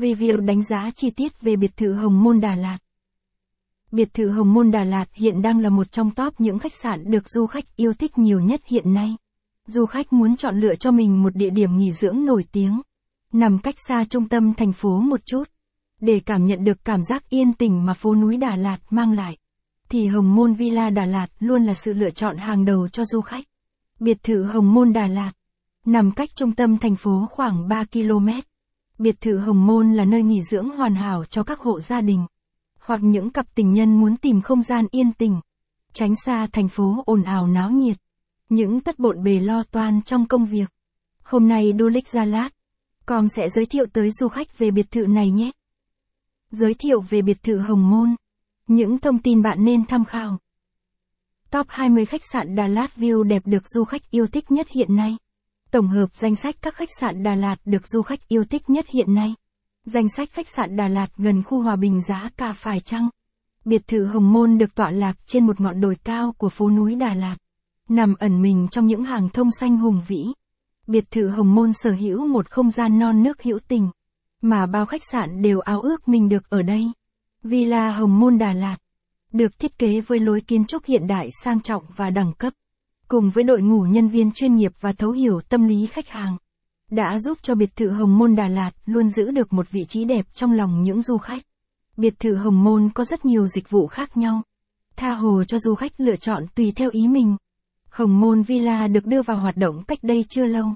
Review đánh giá chi tiết về biệt thự Hồng Môn Đà Lạt. Biệt thự Hồng Môn Đà Lạt hiện đang là một trong top những khách sạn được du khách yêu thích nhiều nhất hiện nay. Du khách muốn chọn lựa cho mình một địa điểm nghỉ dưỡng nổi tiếng, nằm cách xa trung tâm thành phố một chút, để cảm nhận được cảm giác yên tĩnh mà phố núi Đà Lạt mang lại, thì Hồng Môn Villa Đà Lạt luôn là sự lựa chọn hàng đầu cho du khách. Biệt thự Hồng Môn Đà Lạt nằm cách trung tâm thành phố khoảng 3 km. Biệt thự Hồng Môn là nơi nghỉ dưỡng hoàn hảo cho các hộ gia đình, hoặc những cặp tình nhân muốn tìm không gian yên tĩnh, tránh xa thành phố ồn ào náo nhiệt, những tất bộn bề lo toan trong công việc. Hôm nay Dulicdalat.com sẽ giới thiệu tới du khách về biệt thự này nhé. Giới thiệu về biệt thự Hồng Môn. Những thông tin bạn nên tham khảo. Top 20 khách sạn Đà Lạt View đẹp được du khách yêu thích nhất hiện nay. Tổng hợp danh sách các khách sạn Đà Lạt được du khách yêu thích nhất hiện nay. Danh sách khách sạn Đà Lạt gần khu Hòa Bình giá cả phải chăng. Biệt thự Hồng Môn được tọa lạc trên một ngọn đồi cao của phố núi Đà Lạt, nằm ẩn mình trong những hàng thông xanh hùng vĩ. Biệt thự Hồng Môn sở hữu một không gian non nước hữu tình, mà bao khách sạn đều ao ước mình được ở đây. Villa Hồng Môn Đà Lạt được thiết kế với lối kiến trúc hiện đại sang trọng và đẳng cấp, cùng với đội ngũ nhân viên chuyên nghiệp và thấu hiểu tâm lý khách hàng, đã giúp cho biệt thự Hồng Môn Đà Lạt luôn giữ được một vị trí đẹp trong lòng những du khách. Biệt thự Hồng Môn có rất nhiều dịch vụ khác nhau, tha hồ cho du khách lựa chọn tùy theo ý mình. Hồng Môn Villa được đưa vào hoạt động cách đây chưa lâu,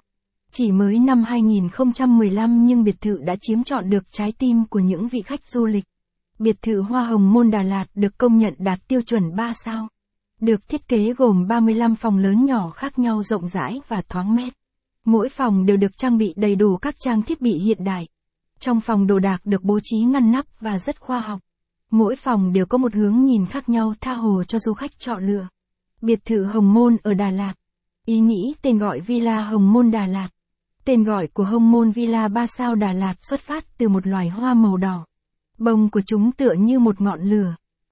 chỉ mới năm 2015 nhưng biệt thự đã chiếm trọn được trái tim của những vị khách du lịch. Biệt thự Hoa Hồng Môn Đà Lạt được công nhận đạt tiêu chuẩn 3 sao. Được thiết kế gồm 35 phòng lớn nhỏ khác nhau rộng rãi và thoáng mát. Mỗi phòng đều được trang bị đầy đủ các trang thiết bị hiện đại. Trong phòng đồ đạc được bố trí ngăn nắp và rất khoa học. Mỗi phòng đều có một hướng nhìn khác nhau tha hồ cho du khách chọn lựa. Biệt thự Hồng Môn ở Đà Lạt. Ý nghĩ tên gọi Villa Hồng Môn Đà Lạt. Tên gọi của Hồng Môn Villa 3 sao Đà Lạt xuất phát từ một loài hoa màu đỏ. Bông của chúng tựa như một ngọn lửa.